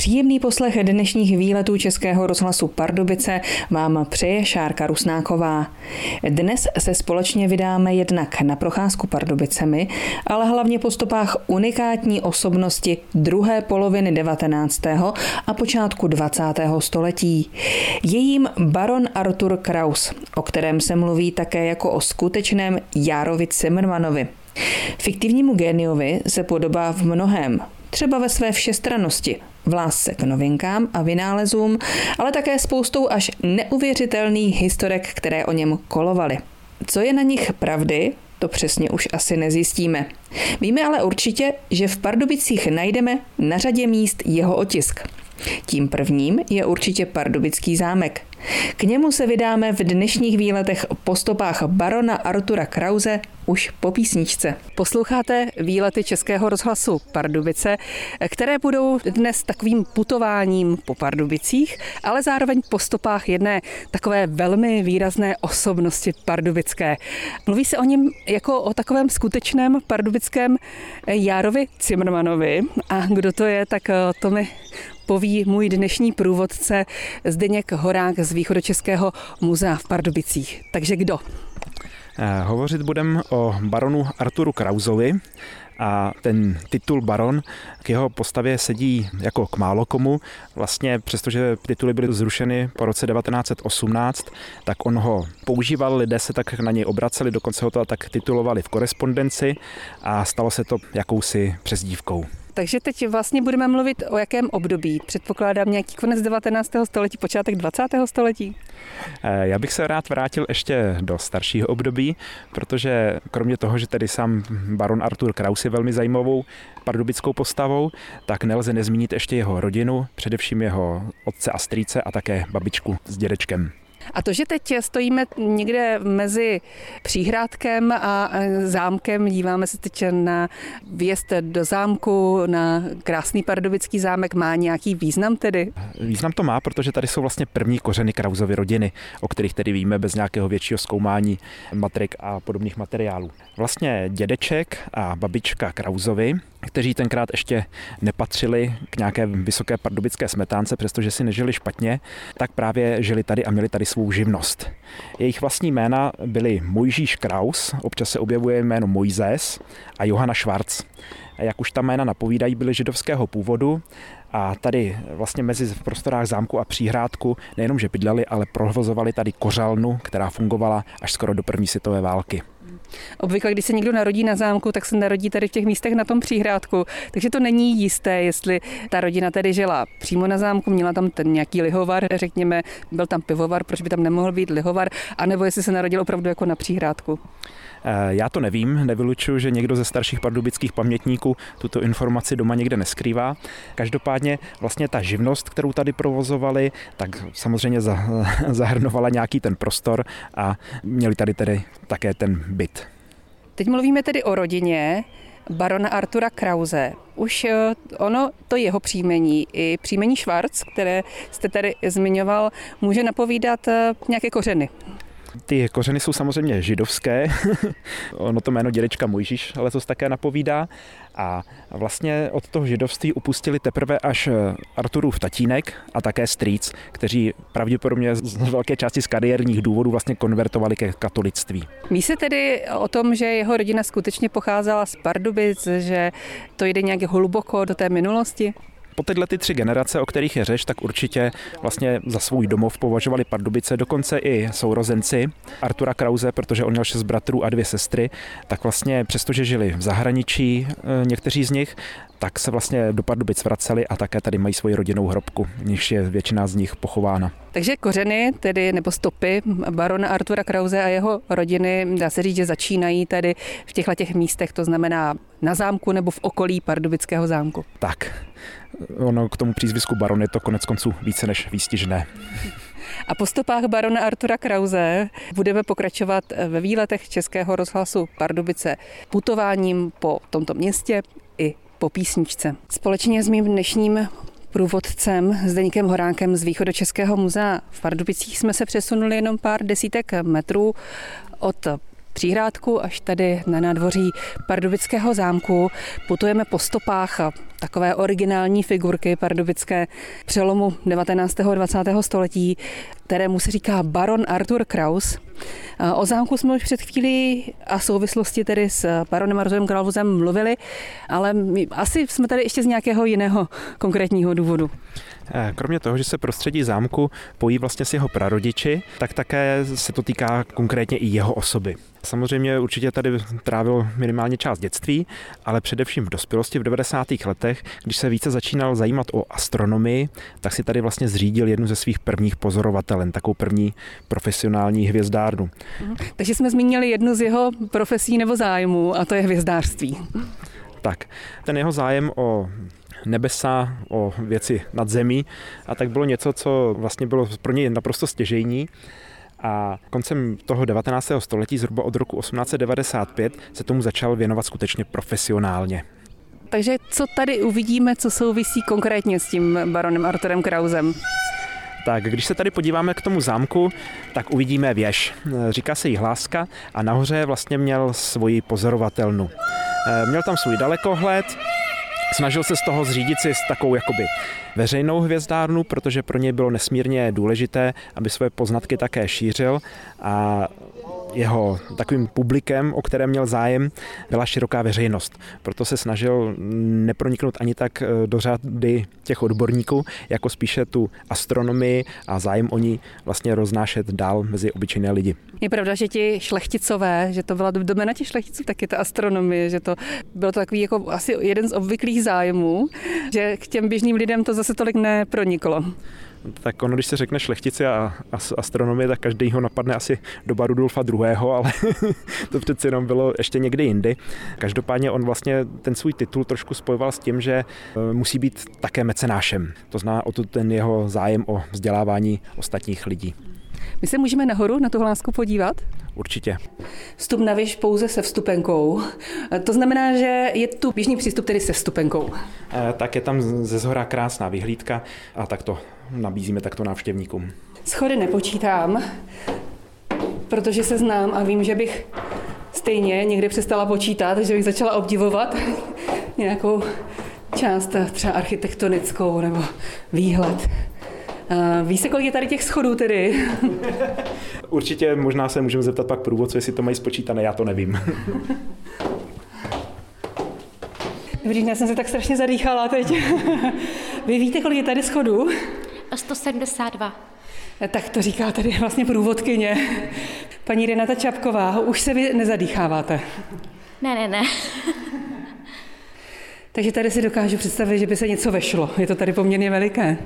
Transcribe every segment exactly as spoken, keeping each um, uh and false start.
Příjemný poslech dnešních výletů Českého rozhlasu Pardubice vám přeje Šárka Rusnáková. Dnes se společně vydáme jednak na procházku Pardubicemi, ale hlavně po stopách unikátní osobnosti druhé poloviny devatenáctého a počátku dvacátého století. Je jím baron Artur Kraus, o kterém se mluví také jako o skutečném Járovi Cimrmanovi. Fiktivnímu géniovi se podobá v mnohém, třeba ve své všestrannosti, v lásce k novinkám a vynálezům, ale také spoustou až neuvěřitelných historek, které o něm kolovaly. Co je na nich pravdy, to přesně už asi nezjistíme. Víme ale určitě, že v Pardubicích najdeme na řadě míst jeho otisk. Tím prvním je určitě pardubický zámek. K němu se vydáme v dnešních výletech po stopách barona Artura Krause už po písničce. Posloucháte výlety Českého rozhlasu Pardubice, které budou dnes takovým putováním po Pardubicích, ale zároveň po stopách jedné takové velmi výrazné osobnosti pardubické. Mluví se o něm jako o takovém skutečném pardubickém Járovi Cimrmanovi. A kdo to je, tak to mi poví můj dnešní průvodce Zdeněk Horák z Východočeského muzea v Pardubicích. Takže kdo? Hovořit budeme o baronu Arturu Krausovi a ten titul baron k jeho postavě sedí jako k málokomu. Vlastně přestože tituly byly zrušeny po roce devatenáct set osmnáct, tak on ho používal, lidé se tak na něj obraceli, dokonce ho to tak titulovali v korespondenci a stalo se to jakousi přezdívkou. Takže teď vlastně budeme mluvit o jakém období? Předpokládám nějaký konec devatenáctého století, počátek dvacátého století? Já bych se rád vrátil ještě do staršího období, protože kromě toho, že tedy sám baron Artur Kraus je velmi zajímavou pardubickou postavou, tak nelze nezmínit ještě jeho rodinu, především jeho otce a strýce a také babičku s dědečkem. A to, že teď stojíme někde mezi příhrádkem a zámkem, díváme se teď na vjezd do zámku, na krásný pardubický zámek, má nějaký význam tedy? Význam to má, protože tady jsou vlastně první kořeny Krausovy rodiny, o kterých tedy víme bez nějakého většího zkoumání matrik a podobných materiálů. Vlastně dědeček a babička Krausovi, kteří tenkrát ještě nepatřili k nějaké vysoké pardubické smetánce, přestože si nežili špatně, tak právě žili tady a měli tady svou živnost. Jejich vlastní jména byly Mojžíš Kraus, občas se objevuje jméno Mojzés, a Johanna Schwarz. Jak už ta jména napovídají, byly židovského původu a tady vlastně mezi v prostorách zámku a příhrádku nejenom, že bydleli, ale provozovali tady kořalnu, která fungovala až skoro do první světové války. Obvykle, když se někdo narodí na zámku, tak se narodí tady v těch místech na tom příhrádku, takže to není jisté, jestli ta rodina tedy žila přímo na zámku, měla tam ten nějaký lihovar, řekněme, byl tam pivovar, proč by tam nemohl být lihovar, anebo jestli se narodil opravdu jako na příhrádku. Já to nevím, nevylučuju, že někdo ze starších pardubických pamětníků tuto informaci doma někde neskrývá. Každopádně vlastně ta živnost, kterou tady provozovali, tak samozřejmě zahrnovala nějaký ten prostor a měli tady tedy také ten byt. Teď mluvíme tedy o rodině barona Artura Krause. Už ono, to jeho příjmení i příjmení Schwarz, které jste tady zmiňoval, může napovídat nějaké kořeny. Ty kořeny jsou samozřejmě židovské, ono to jméno dědečka Mojžíš letos také napovídá a vlastně od toho židovství upustili teprve až Arturův tatínek a také strýc, kteří pravděpodobně z velké části z kariérních důvodů vlastně konvertovali ke katolictví. Ví se tedy o tom, že jeho rodina skutečně pocházela z Pardubic, že to jde nějak hluboko do té minulosti? Po tyhle ty tři generace, o kterých je řeč, tak určitě vlastně za svůj domov považovali Pardubice, dokonce i sourozenci Artura Krause, protože on měl šest bratrů a dvě sestry, tak vlastně přestože žili v zahraničí někteří z nich, tak se vlastně do Pardubic vraceli a také tady mají svoji rodinnou hrobku, v níž je většina z nich pochována. Takže kořeny, tedy nebo stopy barona Artura Krause a jeho rodiny, dá se říct, že začínají tady v těchto těch místech, to znamená na zámku nebo v okolí pardubického zámku. Tak, ono k tomu přízvisku baron je to koneckonců více než výstižné. A po stopách barona Artura Krause budeme pokračovat ve výletech Českého rozhlasu Pardubice putováním po tomto městě i po písničce. Společně s mým dnešním průvodcem Zdeňkem Horákem z Východočeského muzea v Pardubicích jsme se přesunuli jenom pár desítek metrů od příhrádku až tady na nádvoří pardubického zámku. Putujeme po stopách takové originální figurky pardubické přelomu devatenáctého a dvacátého století, kterému se říká baron Arthur Kraus. O zámku jsme už před chvílí a souvislosti tedy s baronem Arturem Krausem mluvili, ale asi jsme tady ještě z nějakého jiného konkrétního důvodu. Kromě toho, že se prostředí zámku pojí vlastně s jeho prarodiči, tak také se to týká konkrétně i jeho osoby. Samozřejmě určitě tady trávil minimálně část dětství, ale především v dospělosti v devadesátých letech, když se více začínal zajímat o astronomii, tak si tady vlastně zřídil jednu ze svých prvních pozorovatelů, takovou první profesionální hvězdárnu. Takže jsme zmínili jednu z jeho profesí nebo zájmů, a to je hvězdářství. Tak, ten jeho zájem o nebesa, o věci nad zemí a tak bylo něco, co vlastně bylo pro něj naprosto stěžejní. A koncem toho devatenáctého století, zhruba od roku osmnáct set devadesát pět, se tomu začal věnovat skutečně profesionálně. Takže co tady uvidíme, co souvisí konkrétně s tím baronem Arturem Krausem? Tak když se tady podíváme k tomu zámku, tak uvidíme věž. Říká se jí Hláska a nahoře vlastně měl svoji pozorovatelnu. Měl tam svůj dalekohled, snažil se z toho zřídit si takovou jakoby veřejnou hvězdárnu, protože pro něj bylo nesmírně důležité, aby své poznatky také šířil, a jeho takovým publikem, o kterém měl zájem, byla široká veřejnost. Proto se snažil neproniknout ani tak do řady těch odborníků, jako spíše tu astronomii a zájem o ní vlastně roznášet dál mezi obyčejné lidi. Je pravda, že ti šlechticové, že to byla domena těch šlechticů, taky ta astronomie, že to bylo to takový jako asi jeden z obvyklých zájmů, že k těm běžným lidem to zase tolik neproniklo. Tak ono, když se řekne šlechtici a astronomie, tak každý ho napadne asi doba Rudolfa druhého, ale to přeci jenom bylo ještě někdy jindy. Každopádně on vlastně ten svůj titul trošku spojoval s tím, že musí být také mecenášem. To zná o tu ten jeho zájem o vzdělávání ostatních lidí. My se můžeme nahoru na tu Hlásku podívat? Určitě. Vstup na věž pouze se vstupenkou. To znamená, že je tu běžný přístup tedy se vstupenkou. E, tak je tam ze zhora krásná vyhlídka a tak to nabízíme takto návštěvníkům. Schody nepočítám, protože se znám a vím, že bych stejně někdy přestala počítat, že bych začala obdivovat nějakou část třeba architektonickou nebo výhled. Ví se, kolik je tady těch schodů tedy? Určitě, možná se můžeme zeptat pak průvodce, jestli to mají spočítané, já to nevím. Dobrý, já jsem se tak strašně zadýchala teď. Vy víte, kolik je tady schodů? sto sedmdesát dva. Tak to říká tady vlastně průvodkyně. Paní Renata Čapková, už se vy nezadýcháváte? Ne, ne, ne. Takže tady si dokážu představit, že by se něco vešlo. Je to tady poměrně veliké.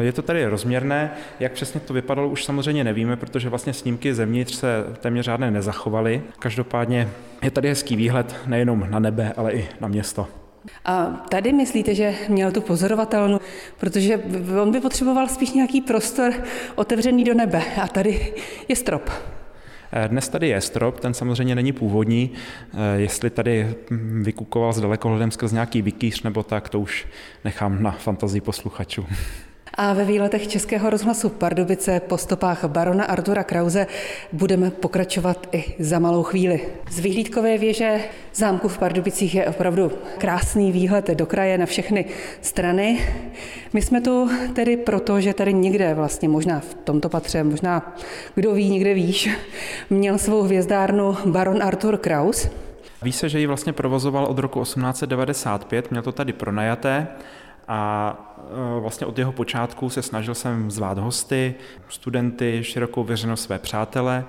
Je to tady rozměrné. Jak přesně to vypadalo, už samozřejmě nevíme, protože vlastně snímky zevnitř se téměř žádné nezachovaly. Každopádně je tady hezký výhled nejenom na nebe, ale i na město. A tady myslíte, že měl tu pozorovatelnu, protože on by potřeboval spíš nějaký prostor otevřený do nebe. A tady je strop. Dnes tady je strop, ten samozřejmě není původní. Jestli tady vykukoval s dalekohledem skrz nějaký vikýř nebo tak, to už nechám na fantazii posluchačů. A ve výletech Českého rozhlasu Pardubice po stopách barona Artura Krause budeme pokračovat i za malou chvíli. Z vyhlídkové věže zámku v Pardubicích je opravdu krásný výhled do kraje na všechny strany. My jsme tu tedy proto, že tady někde vlastně, možná v tomto patře, možná kdo ví, někde výš, měl svou hvězdárnu baron Artur Kraus. Ví se, že ji vlastně provozoval od roku osmnáct set devadesát pět, měl to tady pronajaté. A vlastně od jeho počátku se snažil jsem zvát hosty, studenty, širokou veřejnost, své přátele.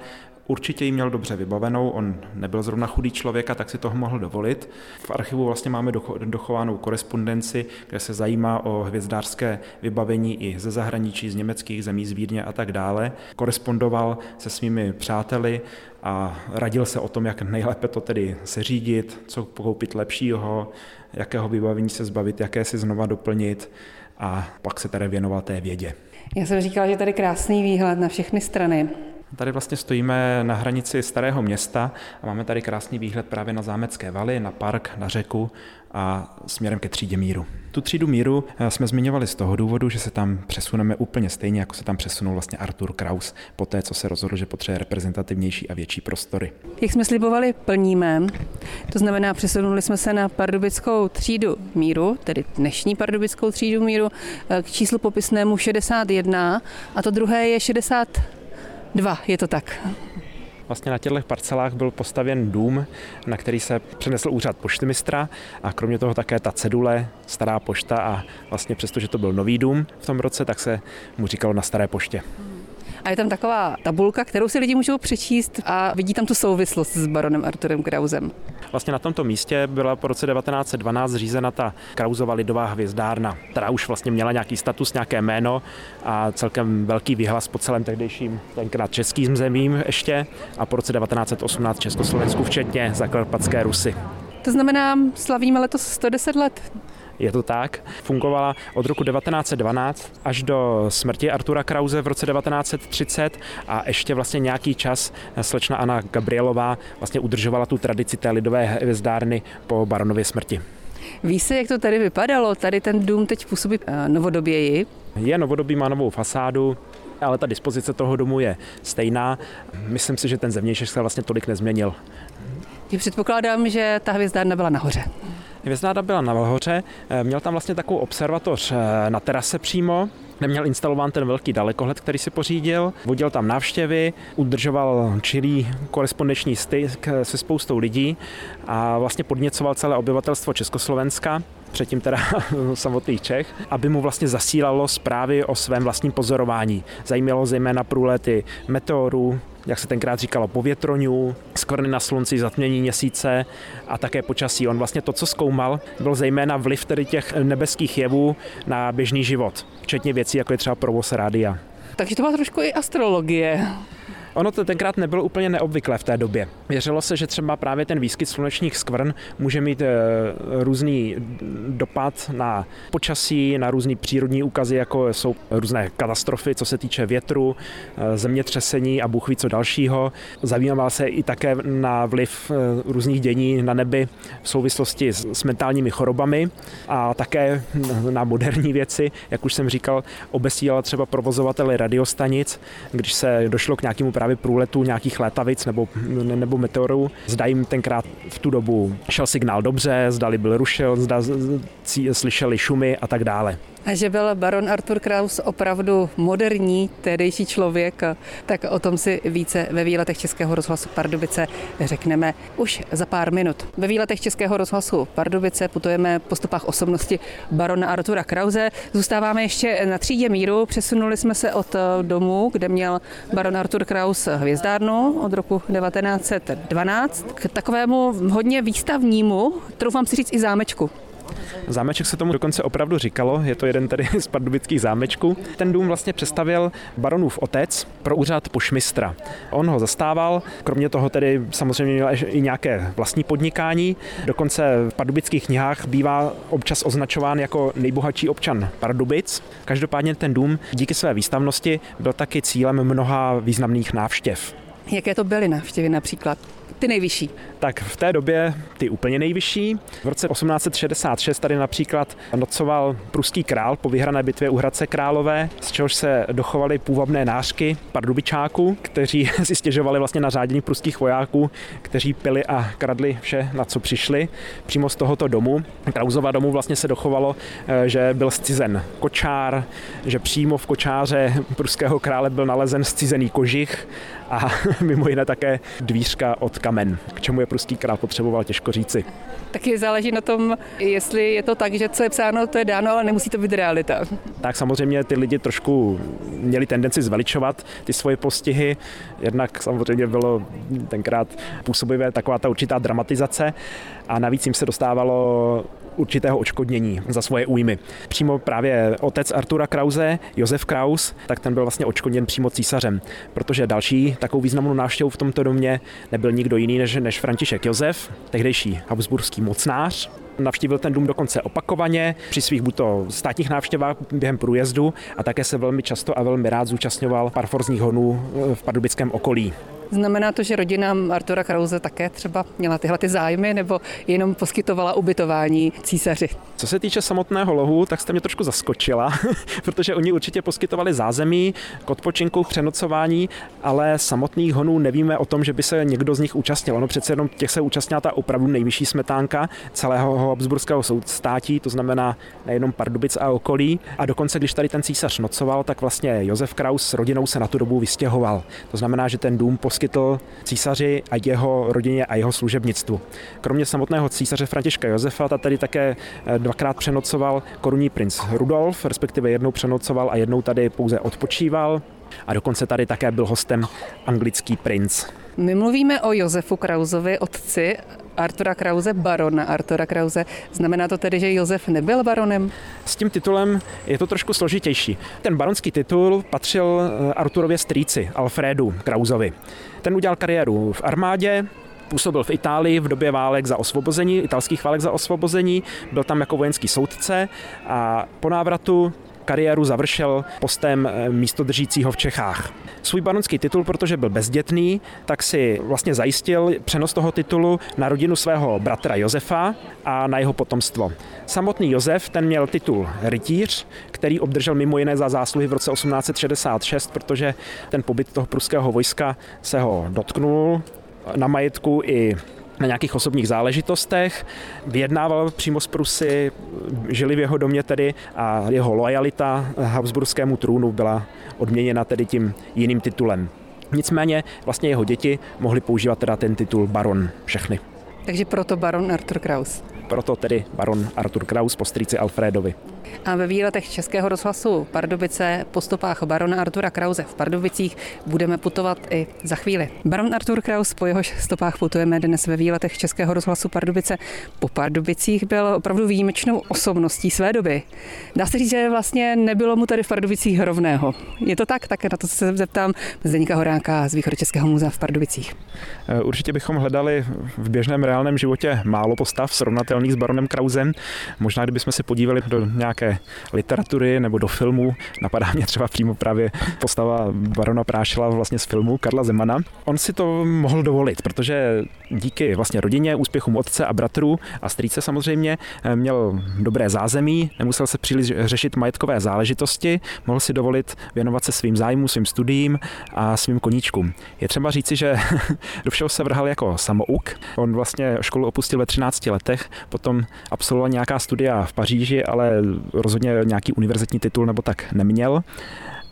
Určitě ji měl dobře vybavenou, on nebyl zrovna chudý člověk, a tak si toho mohl dovolit. V archivu vlastně máme dochovanou korespondenci, kde se zajímá o hvězdářské vybavení i ze zahraničí, z německých zemí, z Vídně a tak dále. Korespondoval se svými přáteli a radil se o tom, jak nejlépe to tedy seřídit, co koupit lepšího, jakého vybavení se zbavit, jaké si znova doplnit, a pak se tady věnoval té vědě. Já jsem říkala, že tady krásný výhled na všechny strany. Tady vlastně stojíme na hranici Starého Města a máme tady krásný výhled právě na Zámecké valy, na park, na řeku a směrem ke Třídě míru. Tu Třídu míru jsme zmiňovali z toho důvodu, že se tam přesuneme úplně stejně, jako se tam přesunul vlastně Artur Kraus po té, co se rozhodl, že potřebuje reprezentativnější a větší prostory. Jak jsme slibovali, plníme. To znamená, přesunuli jsme se na Pardubickou třídu míru, tedy dnešní Pardubickou třídu míru, k číslu popisnému šedesát jedna a to druhé je šedesát dva, je to tak. Vlastně na těchto parcelách byl postavěn dům, na který se přenesl úřad poštymistra a kromě toho také ta cedule, Stará pošta a vlastně přesto, že to byl nový dům v tom roce, tak se mu říkalo Na staré poště. A je tam taková tabulka, kterou si lidi můžou přečíst a vidí tam tu souvislost s baronem Arturem Krausem. Vlastně na tomto místě byla po roce devatenáct dvanáct zřízena ta Krausova lidová hvězdárna, která už vlastně měla nějaký status, nějaké jméno a celkem velký výhlas po celém tehdejším, tenkrát českým zemím ještě a po roce devatenáct osmnáct Československu, včetně Zakarpatské Rusy. To znamená, slavíme letos sto deset let. Je to tak. Fungovala od roku devatenáct dvanáct až do smrti Artura Krause v roce devatenáct třicet a ještě vlastně nějaký čas slečna Anna Gabrielová vlastně udržovala tu tradici té lidové hvězdárny po baronově smrti. Ví se, jak to tady vypadalo? Tady ten dům teď působí novodoběji. Je novodobý, má novou fasádu, ale ta dispozice toho domu je stejná. Myslím si, že ten zevnějšek se vlastně tolik nezměnil. Já předpokládám, že ta hvězdárna byla nahoře. Hvězdárna byla nahoře, měl tam vlastně takovou observatoř na terase přímo, neměl instalován ten velký dalekohled, který si pořídil, vodil tam návštěvy, udržoval čilý korespondenční styk se spoustou lidí a vlastně podněcoval celé obyvatelstvo Československa, předtím teda samotných Čech, aby mu vlastně zasílalo zprávy o svém vlastním pozorování. Zajímalo zejména průlety meteorů, jak se tenkrát říkalo, povětroňů, skvrny na slunci, zatmění měsíce a také počasí. On vlastně to, co zkoumal, byl zejména vliv tedy těch nebeských jevů na běžný život, včetně věcí, jako je třeba provoz rádia. Takže to byla trošku i astrologie. Ono to tenkrát nebylo úplně neobvyklé v té době. Věřilo se, že třeba právě ten výskyt slunečních skvrn může mít e, různý dopad na počasí, na různý přírodní úkazy, jako jsou různé katastrofy, co se týče větru, e, zemětřesení a bůh ví co dalšího. Zajímal se i také na vliv e, různých dění na nebi v souvislosti s, s mentálními chorobami a také na moderní věci, jak už jsem říkal, obesílala třeba provozovateli radiostanic, když se došlo k nějakému právě průletu nějakých létavic nebo, nebo meteorů. Zda jim tenkrát v tu dobu šel signál dobře, zdali byl rušil, zda slyšeli šumy a tak dále. A že byl baron Artur Kraus opravdu moderní, tehdejší člověk, tak o tom si více ve Výletech Českého rozhlasu Pardubice řekneme už za pár minut. Ve Výletech Českého rozhlasu Pardubice putujeme po stopách osobnosti barona Artura Krause. Zůstáváme ještě na Třídě míru, přesunuli jsme se od domu, kde měl baron Artur Kraus hvězdárnu od roku devatenáct dvanáct, k takovému hodně výstavnímu, troufám si říct i zámečku. Zámeček se tomu dokonce opravdu říkalo, je to jeden tady z pardubických zámečků. Ten dům vlastně přestavěl baronův otec pro úřad pošmistra. On ho zastával, kromě toho tedy samozřejmě měl i nějaké vlastní podnikání. Dokonce v pardubických knihách bývá občas označován jako nejbohatší občan Pardubic. Každopádně ten dům díky své výstavnosti byl taky cílem mnoha významných návštěv. Jaké to byly návštěvy například? Ty nejvyšší. Tak v té době ty úplně nejvyšší. V roce osmnáct šedesát šest tady například nocoval pruský král po vyhrané bitvě u Hradce Králové, z čehož se dochovaly půvabné nářky pardubičáků, kteří si stěžovali vlastně na řádění pruských vojáků, kteří pili a kradli vše, na co přišli. Přímo z tohoto domu, Krausova domu, vlastně se dochovalo, že byl zcizen kočár, že přímo v kočáře pruského krále byl nalezen zcizený kožich a mimo jiné také dvířka od kamen. K čemu je pruský král potřeboval, těžko říci. Taky záleží na tom, jestli je to tak, že co je psáno, to je dáno, ale nemusí to být realita. Tak samozřejmě ty lidi trošku měli tendenci zveličovat ty svoje postihy. Jednak samozřejmě bylo tenkrát působivé taková ta určitá dramatizace a navíc jim se dostávalo určitého odškodnění za svoje újmy. Přímo právě otec Artura Krause, Josef Kraus, tak ten byl vlastně odškodněn přímo císařem, protože další takovou významnou návštěvu v tomto domě nebyl nikdo jiný než, než František Josef, tehdejší habsburský mocnář, Navštívil ten dům dokonce opakovaně při svých buďto státních návštěvách během průjezdu a také se velmi často a velmi rád zúčastňoval parforzních honů v pardubickém okolí. Znamená to, že rodina Artura Krause také třeba měla tyhle ty zájmy nebo jenom poskytovala ubytování císaři? Co se týče samotného lohu, tak jste mě trošku zaskočila, protože oni určitě poskytovali zázemí k odpočinku, přenocování, ale samotných honů nevíme o tom, že by se někdo z nich účastnil. Ono přece jenom těch se účastnila ta opravdu nejvyšší smetánka celého habsburského soustátí, to znamená nejenom Pardubic a okolí. A dokonce, když tady ten císař nocoval, tak vlastně Josef Kraus s rodinou se na tu dobu vystěhoval. To znamená, že ten dům poskytl císaři a jeho rodině a jeho služebnictvu. Kromě samotného císaře Františka Josefa, ta tady také dvakrát přenocoval korunní princ Rudolf, respektive jednou přenocoval a jednou tady pouze odpočíval. A dokonce tady také byl hostem anglický princ. My mluvíme o Josefu Krausovi, otci Artura Krause, barona Artura Krause. Znamená to tedy, že Josef nebyl baronem? S tím titulem je to trošku složitější. Ten baronský titul patřil Arturově strýci, Alfrédu Krausovi. Ten udělal kariéru v armádě, působil v Itálii v době válek za osvobození, italských válek za osvobození, byl tam jako vojenský soudce a po návratu kariéru završil postem místodržícího v Čechách. Svůj baronský titul, protože byl bezdětný, tak si vlastně zajistil přenos toho titulu na rodinu svého bratra Josefa a na jeho potomstvo. Samotný Josef, ten měl titul rytíř, který obdržel mimo jiné za zásluhy v roce osmnáct set šedesát šest, protože ten pobyt toho pruského vojska se ho dotknul na majetku i na nějakých osobních záležitostech, vyjednával přímo s Prusy, žili v jeho domě tedy a jeho loajalita habsburskému trůnu byla odměněna tedy tím jiným titulem. Nicméně vlastně jeho děti mohly používat teda ten titul baron všechny. Takže proto baron Artur Kraus. Proto tedy baron Artur Kraus po strýci Alfrédovi. A ve výletech Českého rozhlasu Pardubice po stopách barona Artura Krause v Pardubicích budeme putovat i za chvíli. Baron Artur Kraus, po jeho stopách putujeme dnes ve výletech Českého rozhlasu Pardubice po Pardubicích, byl opravdu výjimečnou osobností své doby. Dá se říct, že vlastně nebylo mu tady v Pardubicích rovného. Je to tak? Tak na to se zeptám Zdeňka Horánka z Východočeského muzea v Pardubicích. Určitě bychom hledali v běžném reálném životě málo postav srovnatelných s baronem Krausem. Možná kdybychom se podívali do nějaké literatury nebo do filmu, napadá mě třeba přímo právě postava barona Prášila vlastně z filmu Karla Zemana. On si to mohl dovolit, protože díky vlastně rodině, úspěchům otce a bratrů a strýce samozřejmě měl dobré zázemí, nemusel se příliš řešit majetkové záležitosti, mohl si dovolit věnovat se svým zájmům, svým studiím a svým koníčkům. Je třeba říci, že do všeho se vrhal jako samouk. On vlastně školu opustil ve třinácti letech, potom absolvoval nějaká studia v Paříži, ale rozhodně nějaký univerzitní titul nebo tak neměl.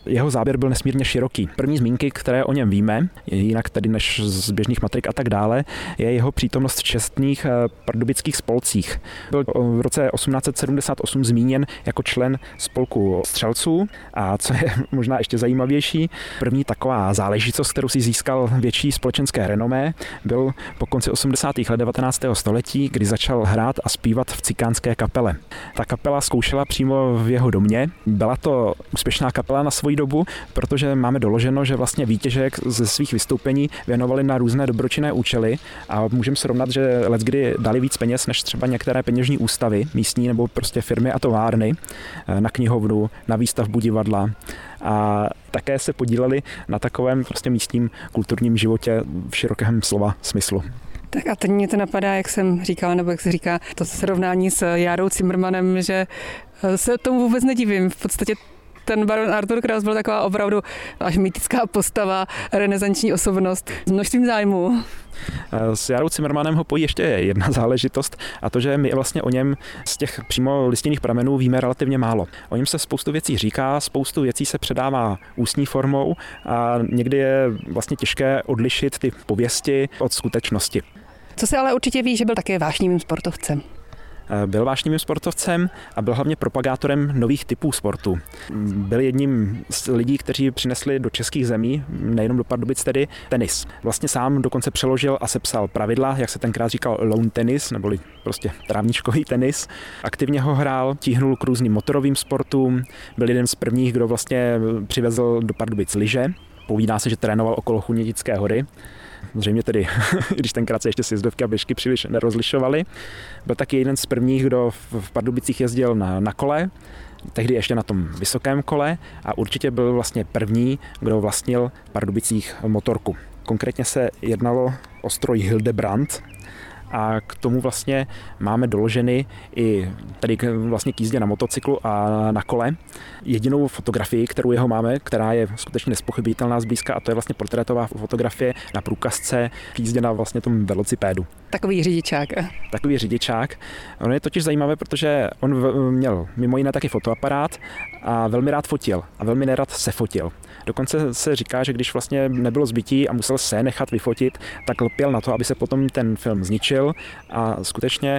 Jeho záběr byl nesmírně široký. První zmínky, které o něm víme, jinak tedy než z běžných matrik a tak dále, je jeho přítomnost v čestných pardubických spolcích. Byl v roce osmnáct set sedmdesát osm zmíněn jako člen spolku střelců a co je možná ještě zajímavější, první taková záležitost, kterou si získal větší společenské renomé, byl po konci osmdesátých let devatenáctého století, kdy začal hrát a zpívat v cikánské kapele. Ta kapela zkoušela přímo v jeho domě. Byla to úspěšná kapela na svůj dobu, protože máme doloženo, že vlastně výtěžek ze svých vystoupení věnovali na různé dobročinné účely a můžeme srovnat, že leckdy dali víc peněz než třeba některé peněžní ústavy místní nebo prostě firmy a továrny na knihovnu, na výstavbu divadla a také se podíleli na takovém prostě místním kulturním životě v širokém slova smyslu. Tak a teď mě to napadá, jak jsem říkala, nebo jak se říká, to srovnání s Járou Cimrmanem, že se tomu vůbec nedivím. V podstatě ten baron Artur Kraus byl taková opravdu až mýtická postava, renesanční osobnost s množstvím zájmů. S Jarou Cimrmanem ho pojí ještě jedna záležitost a to, že my vlastně o něm z těch přímo listinných pramenů víme relativně málo. O něm se spoustu věcí říká, spoustu věcí se předává ústní formou a někdy je vlastně těžké odlišit ty pověsti od skutečnosti. Co se ale určitě ví, že byl také vášnivým sportovcem. Byl vášnivým sportovcem a byl hlavně propagátorem nových typů sportu. Byl jedním z lidí, kteří přinesli do českých zemí, nejenom do Pardubic tedy, tenis. Vlastně sám dokonce přeložil a sepsal pravidla, jak se tenkrát říkal lawn tenis, neboli prostě trávničkový tenis. Aktivně ho hrál, tíhnul k různým motorovým sportům, byl jeden z prvních, kdo vlastně přivezl do Pardubic lyže. Povídá se, že trénoval okolo Chunětické hory. zřejmě tedy, když tenkrát se ještě sjezdovky a běžky příliš nerozlišovaly. Byl taky jeden z prvních, kdo v Pardubicích jezdil na, na kole, tehdy ještě na tom vysokém kole, a určitě byl vlastně první, kdo vlastnil v Pardubicích motorku. Konkrétně se jednalo o stroj Hildebrand, a k tomu vlastně máme doloženy i tady vlastně k jízdě na motocyklu a na kole. Jedinou fotografii, kterou jeho máme, která je skutečně nespochybitelná zblízka, a to je vlastně portrétová fotografie na průkazce k jízdě na vlastně tom velocipédu. Takový řidičák. Takový řidičák. On je totiž zajímavé, protože on v, měl mimo jiné taky fotoaparát a velmi rád fotil a velmi nerad se fotil. Dokonce se říká, že když vlastně nebylo zbytí a musel se nechat vyfotit, tak lpěl na to, aby se potom ten film zničil, a skutečně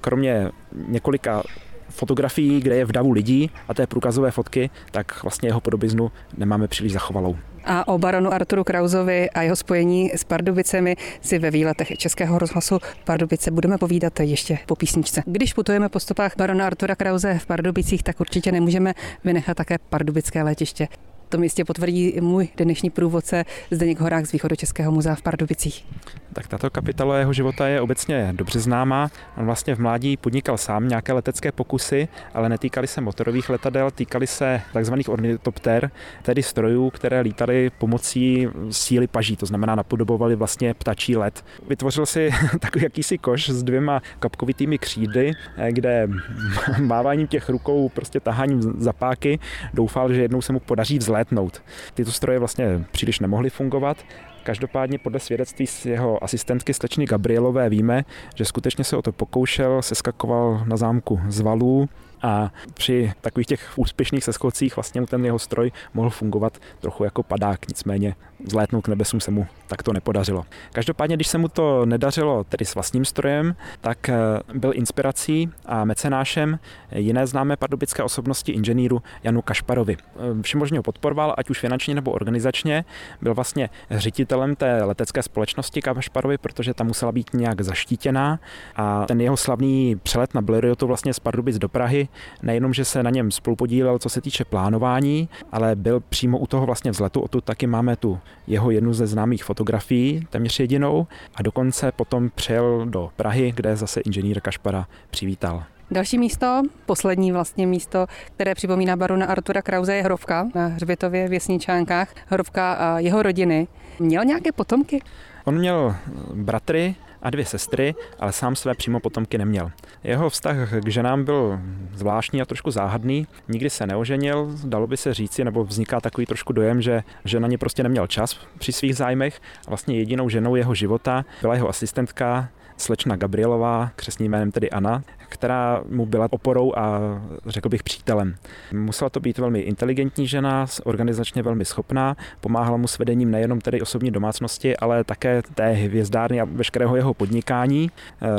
kromě několika fotografií, kde je v davu lidí a té průkazové fotky, tak vlastně jeho podobiznu nemáme příliš zachovalou. A o baronu Arturu Krausovi a jeho spojení s Pardubicemi si ve výletech Českého rozhlasu Pardubice budeme povídat ještě po písničce. Když putujeme po stopách barona Artura Krause v Pardubicích, tak určitě nemůžeme vynechat také pardubické letiště. To mi jistě potvrdí i můj dnešní průvodce Zdeněk Horák z Východočeského muzea v Pardubicích. Tak tato kapitola jeho života je obecně dobře známá. On vlastně v mládí podnikal sám nějaké letecké pokusy, ale netýkaly se motorových letadel, týkaly se takzvaných ornitopter, tedy strojů, které lítaly pomocí síly paží, to znamená napodobovali vlastně ptačí let. Vytvořil si takový jakýsi koš s dvěma kapkovitými křídly, kde máváním těch rukou, prostě taháním za páky, doufal, že jednou se mu podaří vzlet. Letnout. Tyto stroje vlastně příliš nemohly fungovat. Každopádně podle svědectví z jeho asistentky slečny Gabrielové víme, že skutečně se o to pokoušel, seskakoval na zámku z valů a při takových těch úspěšných seskocích vlastně mu ten jeho stroj mohl fungovat trochu jako padák, nicméně vzlétnout k nebesům se mu takto nepodařilo. Každopádně, když se mu to nedařilo tedy s vlastním strojem, tak byl inspirací a mecenášem jiné známé pardubické osobnosti inženýru Janu Kašparovi. Všemožně ho podporoval, ať už finančně nebo organizačně, byl vlastně ředitel té letecké společnosti Kašparovi, protože ta musela být nějak zaštítěná, a ten jeho slavný přelet na Blériotu vlastně z Pardubic do Prahy, nejenom, že se na něm spolupodílel, co se týče plánování, ale byl přímo u toho vlastně vzletu, odtud taky máme tu jeho jednu ze známých fotografií, téměř jedinou, a dokonce potom přijel do Prahy, kde zase inženýr Kašpara přivítal. Další místo, poslední vlastně místo, které připomíná barona Artura Krause, je Hrovka na hřbitově v Jesničánkách. Hrovka jeho rodiny. Měl nějaké potomky? On měl bratry a dvě sestry, ale sám své přímo potomky neměl. Jeho vztah k ženám byl zvláštní a trošku záhadný. Nikdy se neoženil, dalo by se říci, nebo vzniká takový trošku dojem, že, že na ně prostě neměl čas při svých zájmech. Vlastně jedinou ženou jeho života byla jeho asistentka, slečna Gabrielová, křestním jménem tedy Anna, která mu byla oporou a řekl bych přítelem. Musela to být velmi inteligentní žena, organizačně velmi schopná, pomáhala mu s vedením nejenom tedy osobní domácnosti, ale také té hvězdárny a veškerého jeho podnikání.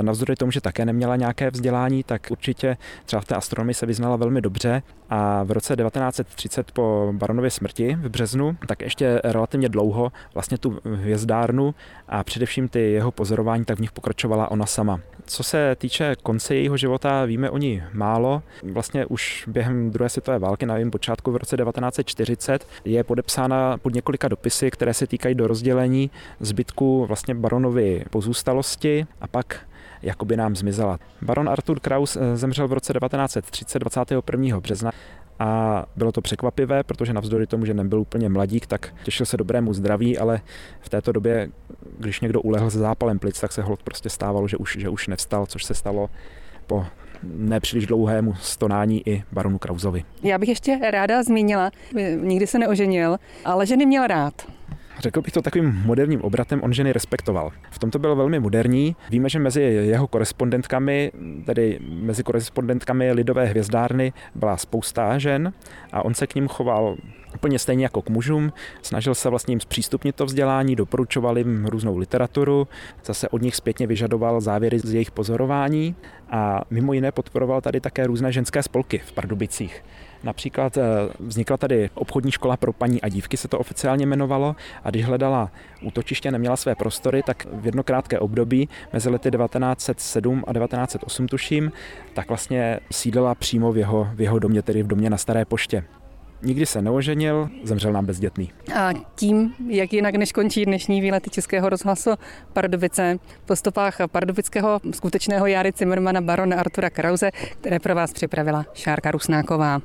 Navzdory tomu, že také neměla nějaké vzdělání, tak určitě třeba v té astronomii se vyznala velmi dobře, a v roce devatenáct set třicet po baronově smrti v březnu, tak ještě relativně dlouho vlastně tu hvězdárnu a především ty jeho pozorování, tak v nich pokračovala ona sama. Co se týče konce jejího života, víme o ní málo. Vlastně už během druhé světové války, na jejím počátku v roce devatenáct set čtyřicet, je podepsána pod několika dopisy, které se týkají do rozdělení zbytku vlastně baronovy pozůstalosti, a pak jakoby nám zmizela. Baron Artur Kraus zemřel v roce devatenáct set třicet dvacátého prvního března. A bylo to překvapivé, protože navzdory tomu, že nebyl úplně mladík, tak těšil se dobrému zdraví, ale v této době, když někdo ulehl se zápalem plic, tak se holt prostě stávalo, že už, že už nevstal, což se stalo po nepříliš dlouhému stonání i baronu Krausovi. Já bych ještě ráda zmínila, nikdy se neoženil, ale ženy měl rád. Řekl bych to takovým moderním obratem, on ženy respektoval. V tomto byl velmi moderní. Víme, že mezi jeho korespondentkami, tedy mezi korespondentkami Lidové hvězdárny, byla spousta žen a on se k nim choval úplně stejně jako k mužům. Snažil se vlastně jim zpřístupnit to vzdělání, doporučoval jim různou literaturu, zase od nich zpětně vyžadoval závěry z jejich pozorování a mimo jiné podporoval tady také různé ženské spolky v Pardubicích. Například vznikla tady obchodní škola pro paní a dívky, se to oficiálně jmenovalo, a když hledala útočiště, neměla své prostory, tak v jedno krátké období mezi lety devatenáct set sedm a devatenáct set osm tuším, tak vlastně sídlila přímo v jeho, v jeho domě, tedy v domě na Staré poště. Nikdy se neoženil, zemřel nám bezdětný. A tím, jak jinak než končí dnešní výlety Českého rozhlasu Pardubice, po stopách pardubického skutečného Járy Cimrmana barona Artura Krause, které pro vás připravila Šárka Rusnáková.